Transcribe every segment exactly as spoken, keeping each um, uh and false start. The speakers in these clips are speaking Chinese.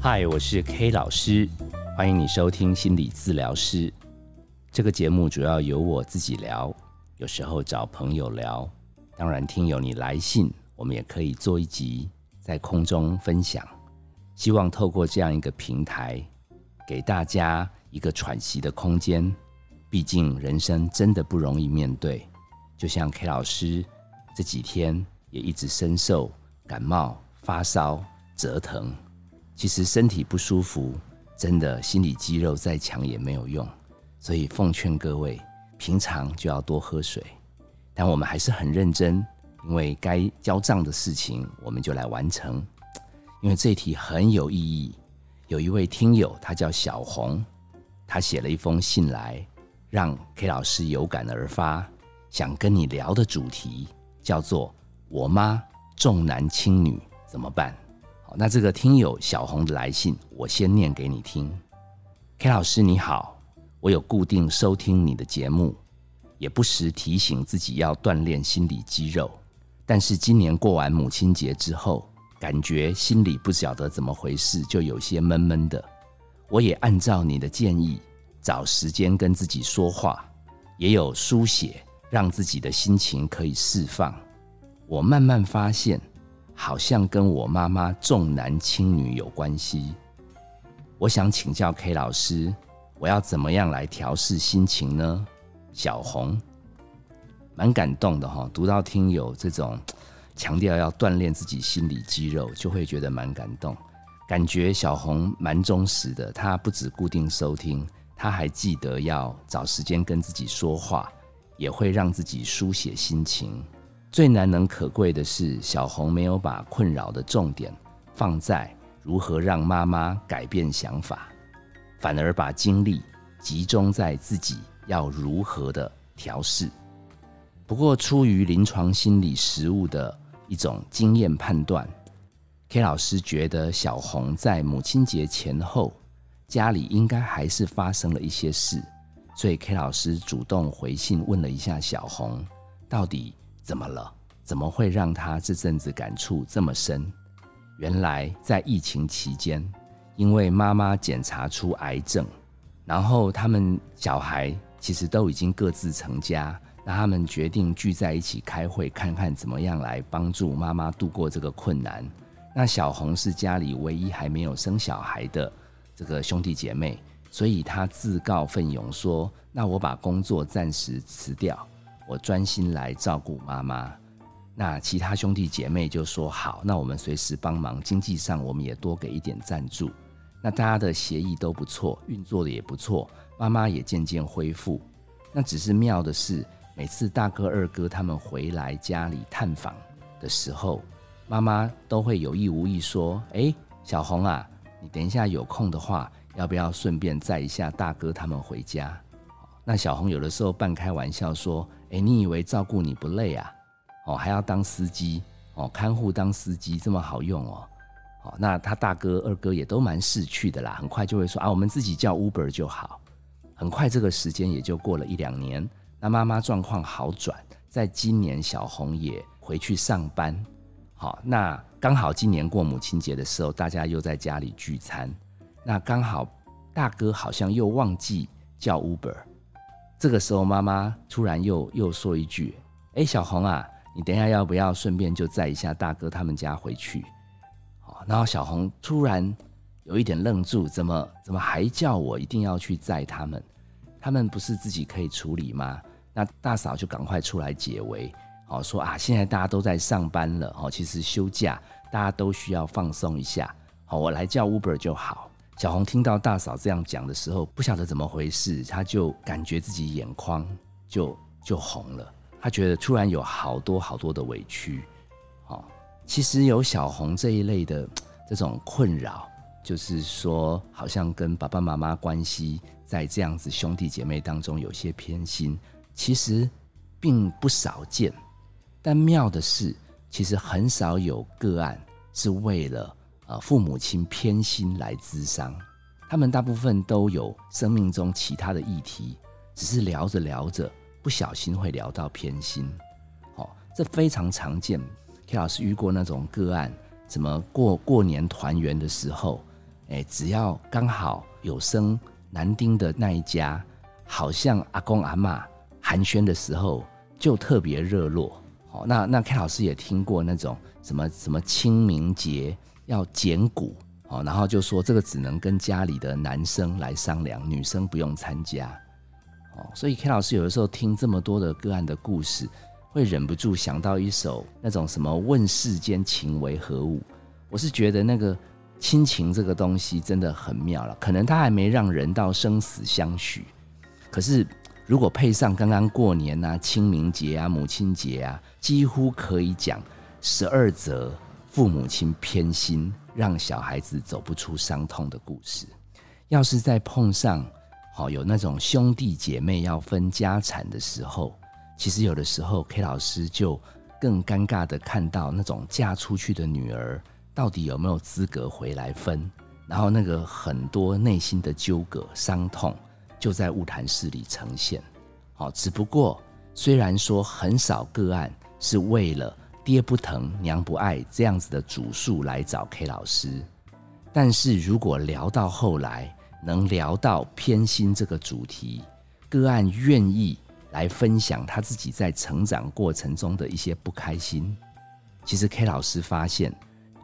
嗨，我是 K 老师，欢迎你收听心理治疗师。这个节目主要由我自己聊，有时候找朋友聊，当然听友你来信，我们也可以做一集在空中分享。希望透过这样一个平台，给大家一个喘息的空间。毕竟人生真的不容易面对，就像 K 老师这几天也一直深受感冒、发烧、折腾。其实身体不舒服，真的心理肌肉再强也没有用，所以奉劝各位平常就要多喝水。但我们还是很认真，因为该交账的事情我们就来完成。因为这一题很有意义，有一位听友他叫小红，他写了一封信来，让 K 老师有感而发，想跟你聊的主题叫做我妈重男轻女怎么办。那这个听友小红的来信，我先念给你听。 K 老师你好，我有固定收听你的节目，也不时提醒自己要锻炼心理肌肉，但是今年过完母亲节之后，感觉心里不晓得怎么回事，就有些闷闷的。我也按照你的建议找时间跟自己说话，也有书写，让自己的心情可以释放。我慢慢发现好像跟我妈妈重男轻女有关系，我想请教 K 老师，我要怎么样来调适心情呢？小红，蛮感动的哈，读到听友这种强调要锻炼自己心理肌肉，就会觉得蛮感动。感觉小红蛮忠实的，她不只固定收听，她还记得要找时间跟自己说话，也会让自己抒写心情。最难能可贵的是，小红没有把困扰的重点放在如何让妈妈改变想法，反而把精力集中在自己要如何的调适。不过出于临床心理实务的一种经验判断， K 老师觉得小红在母亲节前后家里应该还是发生了一些事，所以 K 老师主动回信问了一下小红到底怎么了？怎么会让他这阵子感触这么深？原来在疫情期间，因为妈妈检查出癌症，然后他们小孩其实都已经各自成家，那他们决定聚在一起开会，看看怎么样来帮助妈妈度过这个困难。那小红是家里唯一还没有生小孩的这个兄弟姐妹，所以她自告奋勇说：“那我把工作暂时辞掉。”我专心来照顾妈妈。那其他兄弟姐妹就说好，那我们随时帮忙，经济上我们也多给一点赞助。那大家的协议都不错，运作的也不错，妈妈也渐渐恢复。那只是妙的是，每次大哥二哥他们回来家里探访的时候，妈妈都会有意无意说：哎，小红啊，你等一下有空的话，要不要顺便载一下大哥他们回家？那小红有的时候半开玩笑说：哎，你以为照顾你不累啊？哦，还要当司机哦，看护当司机这么好用哦？哦，那他大哥、二哥也都蛮识趣的啦，很快就会说啊，我们自己叫 Uber 就好。很快这个时间也就过了一两年，那妈妈状况好转，在今年小红也回去上班。好、哦，那刚好今年过母亲节的时候，大家又在家里聚餐，那刚好大哥好像又忘记叫 Uber。这个时候妈妈突然又又说一句：哎，小红啊，你等一下要不要顺便就载一下大哥他们家回去？然后小红突然有一点愣住，怎么怎么还叫我一定要去载他们？他们不是自己可以处理吗？那大嫂就赶快出来解围，说啊，现在大家都在上班了，其实休假大家都需要放松一下，我来叫 Uber 就好。小红听到大嫂这样讲的时候，不晓得怎么回事，她就感觉自己眼眶就就红了。她觉得突然有好多好多的委屈。哦，其实有小红这一类的这种困扰，就是说好像跟爸爸妈妈关系在这样子兄弟姐妹当中有些偏心，其实并不少见。但妙的是，其实很少有个案是为了父母亲偏心来咨商，他们大部分都有生命中其他的议题，只是聊着聊着不小心会聊到偏心。哦，这非常常见。K 老师遇过那种个案，怎么过过年团圆的时候，欸、只要刚好有生男丁的那一家，好像阿公阿嬷寒暄的时候就特别热络。哦、那那 K 老师也听过那种什么什么清明节要捡骨、哦、然后就说这个只能跟家里的男生来商量，女生不用参加。哦、所以 K 老师有的时候听这么多的个案的故事，会忍不住想到一首那种什么问世间情为何物。我是觉得那个亲情这个东西真的很妙了，可能它还没让人到生死相许，可是如果配上刚刚过年啊、清明节啊、母亲节啊，几乎可以讲十二则父母亲偏心让小孩子走不出伤痛的故事。要是再碰上、哦、有那种兄弟姐妹要分家产的时候，其实有的时候 K 老师就更尴尬的看到那种嫁出去的女儿到底有没有资格回来分，然后那个很多内心的纠葛伤痛就在物谈室里呈现。好，只不过虽然说很少个案是为了爹不疼娘不爱这样子的主诉来找 K 老师，但是如果聊到后来能聊到偏心这个主题，个案愿意来分享他自己在成长过程中的一些不开心，其实 K 老师发现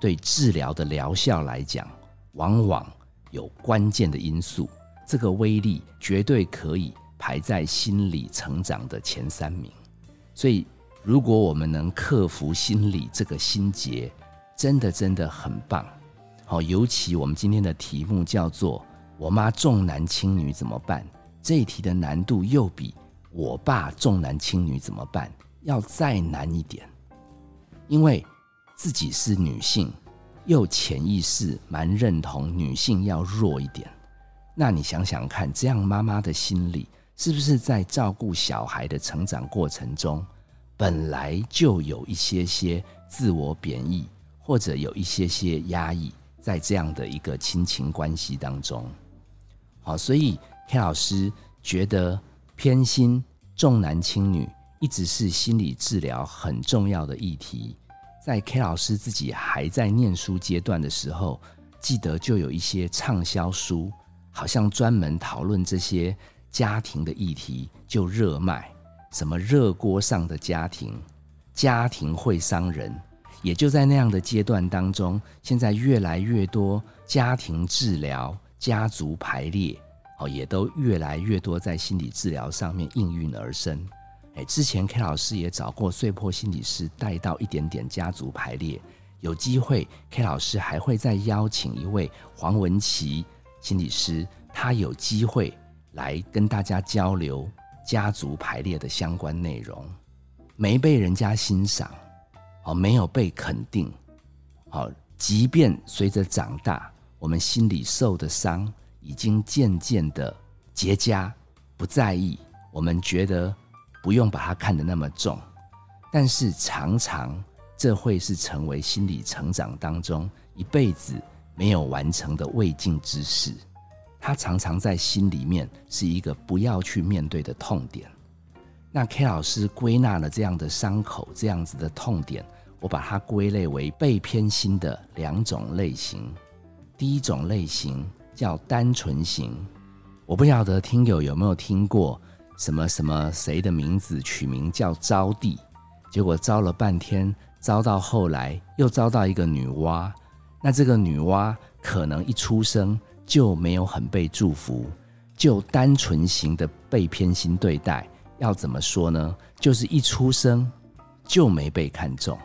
对治疗的疗效来讲往往有关键的因素，这个威力绝对可以排在心理成长的前三名。所以如果我们能克服心理这个心结，真的真的很棒。好，尤其我们今天的题目叫做我妈重男轻女怎么办，这一题的难度又比我爸重男轻女怎么办要再难一点，因为自己是女性，又潜意识蛮认同女性要弱一点。那你想想看，这样妈妈的心理是不是在照顾小孩的成长过程中本来就有一些些自我贬义，或者有一些些压抑在这样的一个亲情关系当中。好，所以 K 老师觉得偏心重男轻女一直是心理治疗很重要的议题。在 K 老师自己还在念书阶段的时候，记得就有一些畅销书好像专门讨论这些家庭的议题就热卖，什么热锅上的家庭，家庭会伤人。也就在那样的阶段当中，现在越来越多家庭治疗、家族排列也都越来越多在心理治疗上面应运而生。之前 K 老师也找过穗波心理师带到一点点家族排列，有机会 K 老师还会再邀请一位黄文琪心理师，他有机会来跟大家交流家族排列的相关内容。没被人家欣赏，没有被肯定，即便随着长大，我们心里受的伤已经渐渐的结痂，不在意，我们觉得不用把它看得那么重，但是常常这会是成为心理成长当中一辈子没有完成的未尽之事，它常常在心里面是一个不要去面对的痛点。那 K 老师归纳了这样的伤口，这样子的痛点，我把它归类为被偏心的两种类型。第一种类型叫单纯型，我不晓得听友有没有听过什么什么谁的名字取名叫招娣，结果招了半天，招到后来又招到一个女娲，那这个女娲可能一出生就没有很被祝福，就单纯型的被偏心对待，要怎么说呢？就是一出生就没被看重，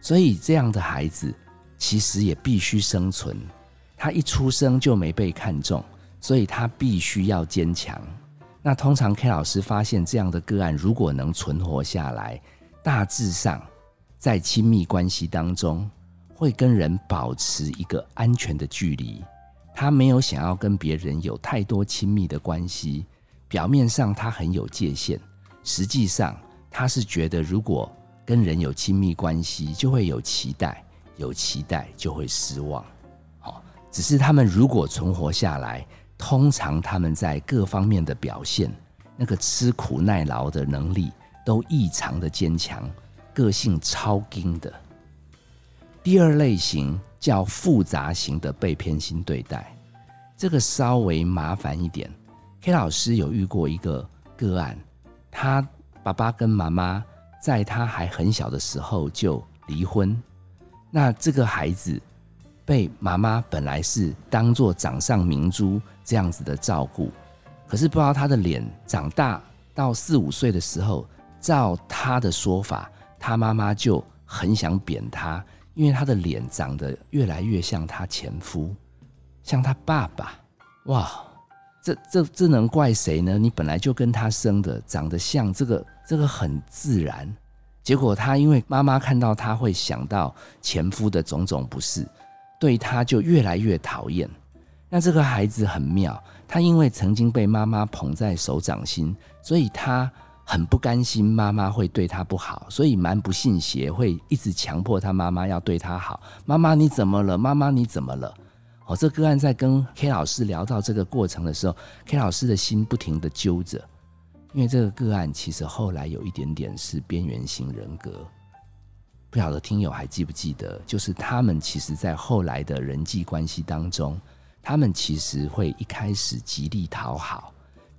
所以这样的孩子其实也必须生存。他一出生就没被看重，所以他必须要坚强。那通常 K 老师发现这样的个案如果能存活下来，大致上在亲密关系当中会跟人保持一个安全的距离，他没有想要跟别人有太多亲密的关系，表面上他很有界限，实际上他是觉得如果跟人有亲密关系就会有期待，有期待就会失望。只是他们如果存活下来，通常他们在各方面的表现，那个吃苦耐劳的能力都异常的坚强，个性超硬的。第二类型叫复杂型的被偏心对待，这个稍微麻烦一点。 K 老师有遇过一个个案，他爸爸跟妈妈在他还很小的时候就离婚，那这个孩子被妈妈本来是当作掌上明珠这样子的照顾，可是不知道他的脸长大到四五岁的时候，照他的说法，他妈妈就很想扁他，因为他的脸长得越来越像他前夫，像他爸爸。哇，这这这能怪谁呢？你本来就跟他生的，长得像这个这个很自然。结果他因为妈妈看到他会想到前夫的种种不是，对他就越来越讨厌。那这个孩子很妙，他因为曾经被妈妈捧在手掌心，所以他很不甘心妈妈会对他不好，所以蛮不信邪，会一直强迫他妈妈要对他好。妈妈你怎么了？妈妈你怎么了？哦，这个案在跟 K 老师聊到这个过程的时候， K 老师的心不停地揪着，因为这个个案其实后来有一点点是边缘型人格。不晓得听友还记不记得，就是他们其实在后来的人际关系当中，他们其实会一开始极力讨好，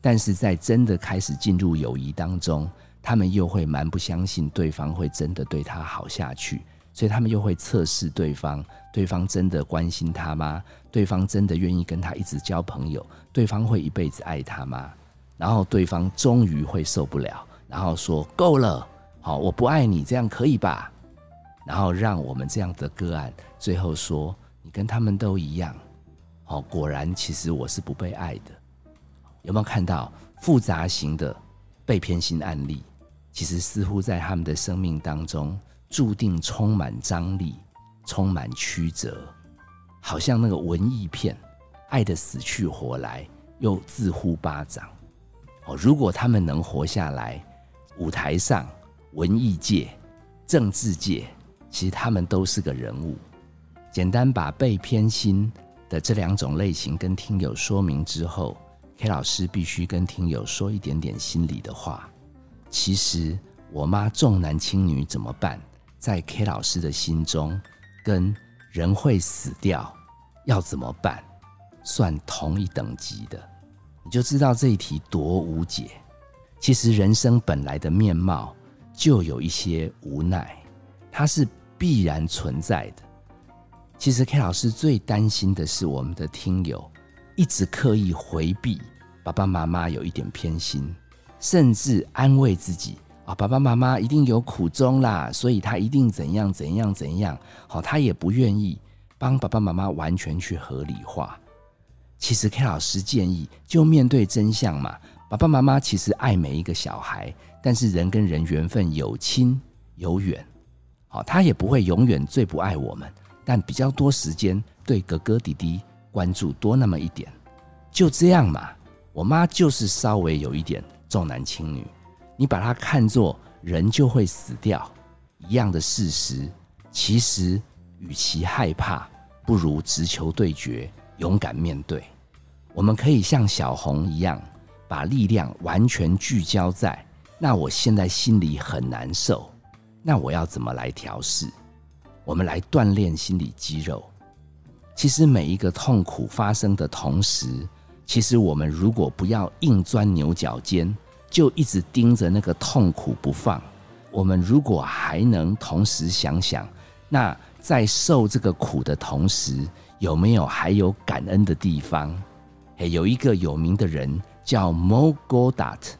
但是在真的开始进入友谊当中，他们又会蛮不相信对方会真的对他好下去，所以他们又会测试对方，对方真的关心他吗？对方真的愿意跟他一直交朋友？对方会一辈子爱他吗？然后对方终于会受不了，然后说够了，好，我不爱你，这样可以吧？然后让我们这样的个案最后说你跟他们都一样、哦、果然其实我是不被爱的。有没有看到复杂型的被偏心案例，其实似乎在他们的生命当中注定充满张力，充满曲折，好像那个文艺片爱得死去活来又自呼巴掌、哦、如果他们能活下来，舞台上文艺界政治界其实他们都是个人物。简单把被偏心的这两种类型跟听友说明之后， K 老师必须跟听友说一点点心里的话。其实我妈重男轻女怎么办，在 K 老师的心中跟人会死掉要怎么办算同一等级的，你就知道这一题多无解。其实人生本来的面貌就有一些无奈，它是必然存在的。其实 K 老师最担心的是我们的听友一直刻意回避爸爸妈妈有一点偏心，甚至安慰自己、哦、爸爸妈妈一定有苦衷啦，所以他一定怎样怎样怎样、哦、他也不愿意帮爸爸妈妈完全去合理化。其实 K 老师建议就面对真相嘛，爸爸妈妈其实爱每一个小孩，但是人跟人缘分有亲有远、哦、他也不会永远最不爱我们，但比较多时间对哥哥弟弟关注多那么一点，就这样嘛。我妈就是稍微有一点重男轻女，你把它看作人就会死掉一样的事实，其实与其害怕，不如直球对决，勇敢面对。我们可以像小红一样把力量完全聚焦在那我现在心里很难受，那我要怎么来调试？我们来锻炼心理肌肉。其实每一个痛苦发生的同时，其实我们如果不要硬钻牛角尖，就一直盯着那个痛苦不放，我们如果还能同时想想，那在受这个苦的同时，有没有还有感恩的地方？有一个有名的人叫 Mo Gawdat，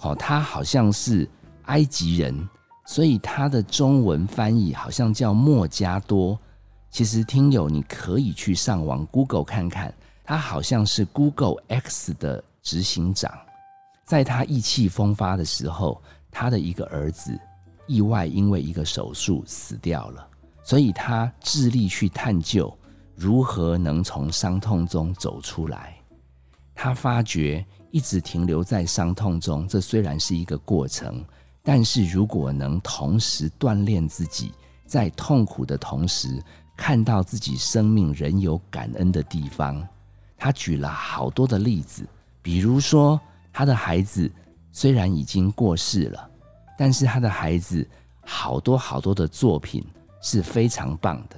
哦、他好像是埃及人，所以他的中文翻译好像叫莫加多。其实听友你可以去上网 Google 看看，他好像是 Google X 的执行长。在他意气风发的时候，他的一个儿子意外因为一个手术死掉了，所以他致力去探究如何能从伤痛中走出来。他发觉一直停留在伤痛中，这虽然是一个过程，但是如果能同时锻炼自己，在痛苦的同时看到自己生命仍有感恩的地方。他举了好多的例子，比如说他的孩子虽然已经过世了，但是他的孩子好多好多的作品是非常棒的，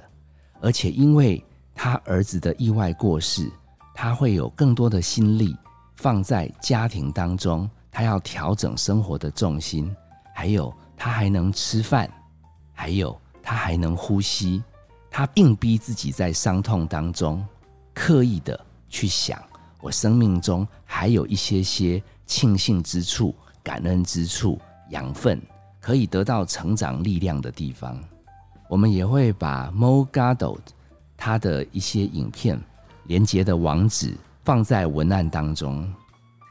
而且因为他儿子的意外过世，他会有更多的心力放在家庭当中，他要调整生活的重心，还有他还能吃饭，还有他还能呼吸，他硬逼自己在伤痛当中刻意的去想，我生命中还有一些些庆幸之处、感恩之处、养分，可以得到成长力量的地方。我们也会把 Mo Gawdat 他的一些影片连结的网址放在文案当中。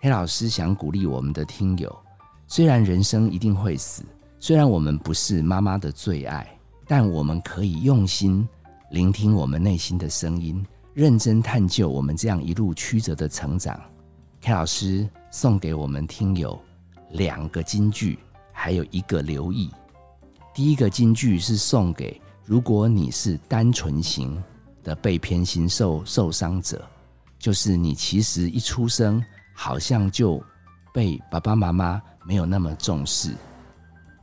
黑老师想鼓励我们的听友，虽然人生一定会死，虽然我们不是妈妈的最爱，但我们可以用心聆听我们内心的声音，认真探究我们这样一路曲折的成长。K 老师送给我们听友两个金句，还有一个留意。第一个金句是送给如果你是单纯型的被偏心受受伤者，就是你其实一出生好像就被爸爸妈妈没有那么重视。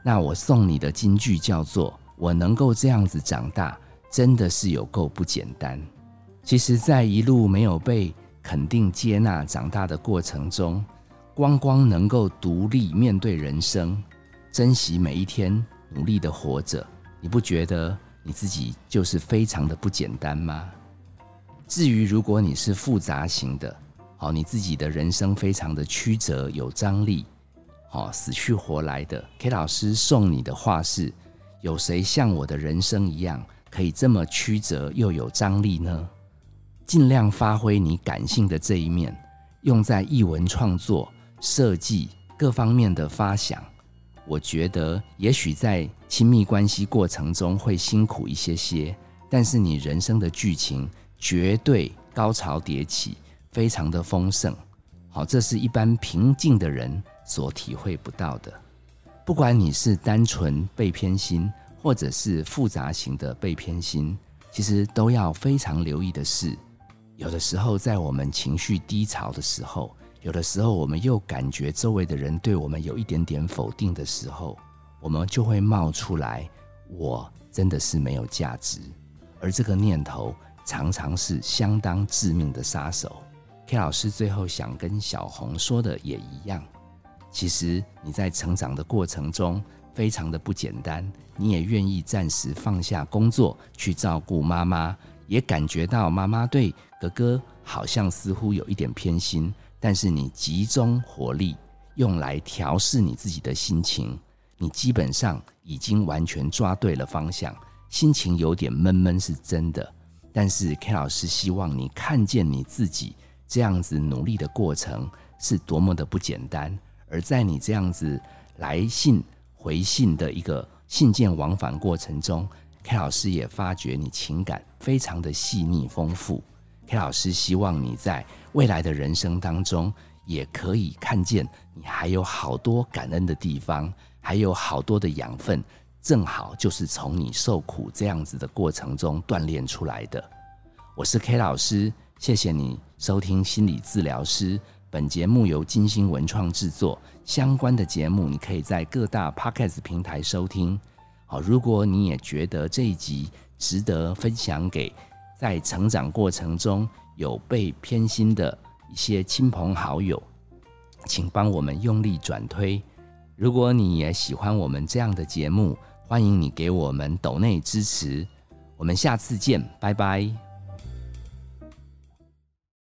那我送你的金句叫做，我能够这样子长大，真的是有够不简单。其实在一路没有被肯定接纳长大的过程中，光光能够独立面对人生，珍惜每一天，努力的活着，你不觉得你自己就是非常的不简单吗？至于如果你是复杂型的，你自己的人生非常的曲折有张力，死去活来的， K 老师送你的话是，有谁像我的人生一样可以这么曲折又有张力呢？尽量发挥你感性的这一面，用在艺文创作、设计各方面的发想。我觉得也许在亲密关系过程中会辛苦一些些，但是你人生的剧情绝对高潮迭起，非常的丰盛。好，这是一般平静的人所体会不到的。不管你是单纯被偏心，或者是复杂型的被偏心，其实都要非常留意的是，有的时候在我们情绪低潮的时候，有的时候我们又感觉周围的人对我们有一点点否定的时候，我们就会冒出来，我真的是没有价值。而这个念头常常是相当致命的杀手。 K 老师最后想跟小红说的也一样，其实你在成长的过程中非常的不简单，你也愿意暂时放下工作去照顾妈妈，也感觉到妈妈对哥哥好像似乎有一点偏心，但是你集中火力用来调试你自己的心情，你基本上已经完全抓对了方向。心情有点闷闷是真的，但是 K 老师希望你看见你自己这样子努力的过程是多么的不简单。而在你这样子来信回信的一个信件往返过程中， K 老师也发觉你情感非常的细腻丰富。 K 老师希望你在未来的人生当中也可以看见你还有好多感恩的地方，还有好多的养分，正好就是从你受苦这样子的过程中锻炼出来的。我是 K 老师，谢谢你收听心理治疗师。本节目由金星文创制作，相关的节目你可以在各大 Podcast 平台收听。好，如果你也觉得这一集值得分享给在成长过程中有被偏心的一些亲朋好友，请帮我们用力转推。如果你也喜欢我们这样的节目，欢迎你给我们抖内支持。我们下次见，拜拜。